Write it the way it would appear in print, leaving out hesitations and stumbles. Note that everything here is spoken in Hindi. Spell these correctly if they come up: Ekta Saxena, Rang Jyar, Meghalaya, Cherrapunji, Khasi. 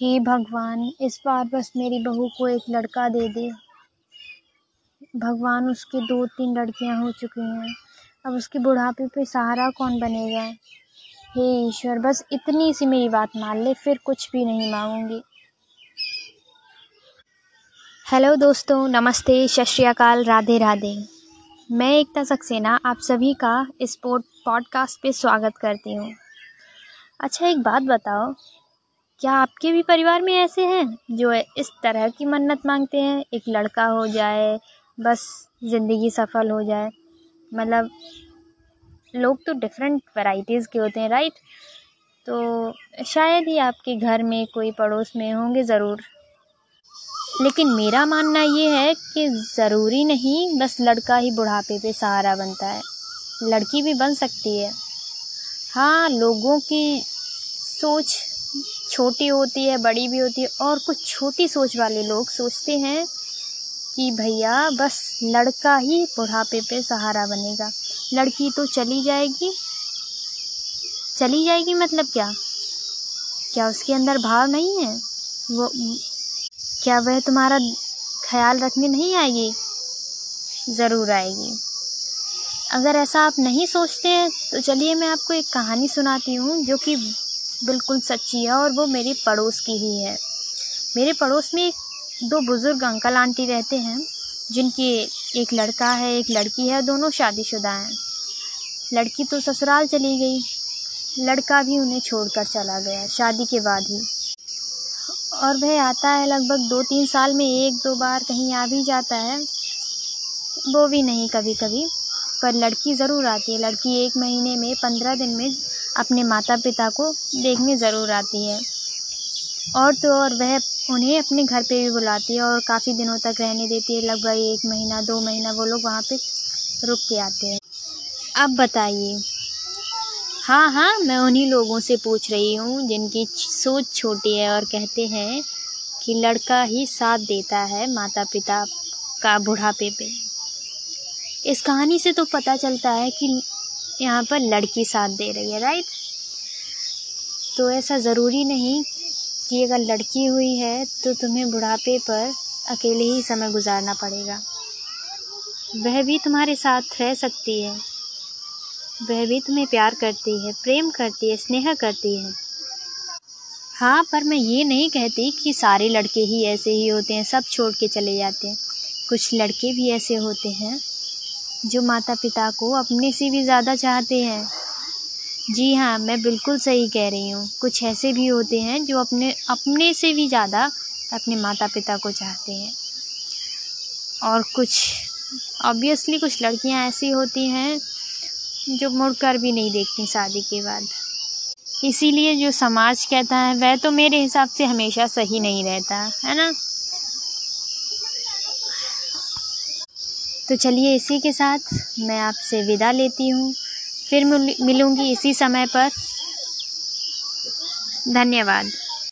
हे भगवान, इस बार बस मेरी बहू को एक लड़का दे दे। भगवान, उसकी 2-3 लड़कियां हो चुकी हैं, अब उसके बुढ़ापे पे सहारा कौन बनेगा। हे ईश्वर, बस इतनी सी मेरी बात मान ले, फिर कुछ भी नहीं मांगूंगी। हेलो दोस्तों, नमस्ते, सत श्री अकाल, राधे राधे। मैं एकता सक्सेना आप सभी का इस पॉडकास्ट पे स्वागत करती हूँ। अच्छा, एक बात बताओ, क्या आपके भी परिवार में ऐसे हैं जो इस तरह की मन्नत मांगते हैं, एक लड़का हो जाए, बस ज़िंदगी सफल हो जाए। मतलब लोग तो डिफरेंट वैरायटीज़ के होते हैं, राइट। तो शायद ही आपके घर में कोई पड़ोस में होंगे ज़रूर, लेकिन मेरा मानना ये है कि ज़रूरी नहीं बस लड़का ही बुढ़ापे पे सहारा बनता है, लड़की भी बन सकती है। हाँ, लोगों की सोच छोटी होती है, बड़ी भी होती है, और कुछ छोटी सोच वाले लोग सोचते हैं कि भैया बस लड़का ही बुढ़ापे पे सहारा बनेगा, लड़की तो चली जाएगी। चली जाएगी मतलब क्या उसके अंदर भाव नहीं है? वो क्या वह तुम्हारा ख्याल रखने नहीं आएगी? ज़रूर आएगी। अगर ऐसा आप नहीं सोचते हैं तो चलिए मैं आपको एक कहानी सुनाती हूँ जो कि बिल्कुल सच्ची है, और वो मेरे पड़ोस की ही है। मेरे पड़ोस में 2 बुज़ुर्ग अंकल आंटी रहते हैं, जिनके एक लड़का है, एक लड़की है, दोनों शादीशुदा हैं। लड़की तो ससुराल चली गई, लड़का भी उन्हें छोड़कर चला गया शादी के बाद ही। और वह आता है लगभग 2-3 साल में 1-2 बार, कहीं आ भी जाता है, वो भी नहीं कभी कभी, पर लड़की ज़रूर आती है। लड़की 1 महीने में 15 दिन में अपने माता पिता को देखने ज़रूर आती है, और तो और वह उन्हें अपने घर पे भी बुलाती है और काफ़ी दिनों तक रहने देती है। लगभग 1-2 महीना वो लोग वहाँ पे रुक के आते हैं। अब बताइए, हाँ, मैं उन्हीं लोगों से पूछ रही हूँ जिनकी सोच छोटी है और कहते हैं कि लड़का ही साथ देता है माता पिता का बुढ़ापे पे। इस कहानी से तो पता चलता है कि यहाँ पर लड़की साथ दे रही है, राइट। तो ऐसा ज़रूरी नहीं कि अगर लड़की हुई है तो तुम्हें बुढ़ापे पर अकेले ही समय गुजारना पड़ेगा। वह भी तुम्हारे साथ रह सकती है, वह भी तुम्हें प्यार करती है, प्रेम करती है, स्नेह करती है। हाँ, पर मैं ये नहीं कहती कि सारे लड़के ही ऐसे ही होते हैं, सब छोड़ के चले जाते हैं। कुछ लड़के भी ऐसे होते हैं जो माता पिता को अपने से भी ज़्यादा चाहते हैं। जी हाँ, मैं बिल्कुल सही कह रही हूँ, कुछ ऐसे भी होते हैं जो अपने से भी ज़्यादा अपने माता पिता को चाहते हैं। और कुछ ऑब्वियसली कुछ लड़कियाँ ऐसी होती हैं जो मुड़कर भी नहीं देखती शादी के बाद। इसीलिए जो समाज कहता है वह तो मेरे हिसाब से हमेशा सही नहीं रहता है, ना। तो चलिए, इसी के साथ मैं आपसे विदा लेती हूँ, फिर मिलूँगी इसी समय पर। धन्यवाद।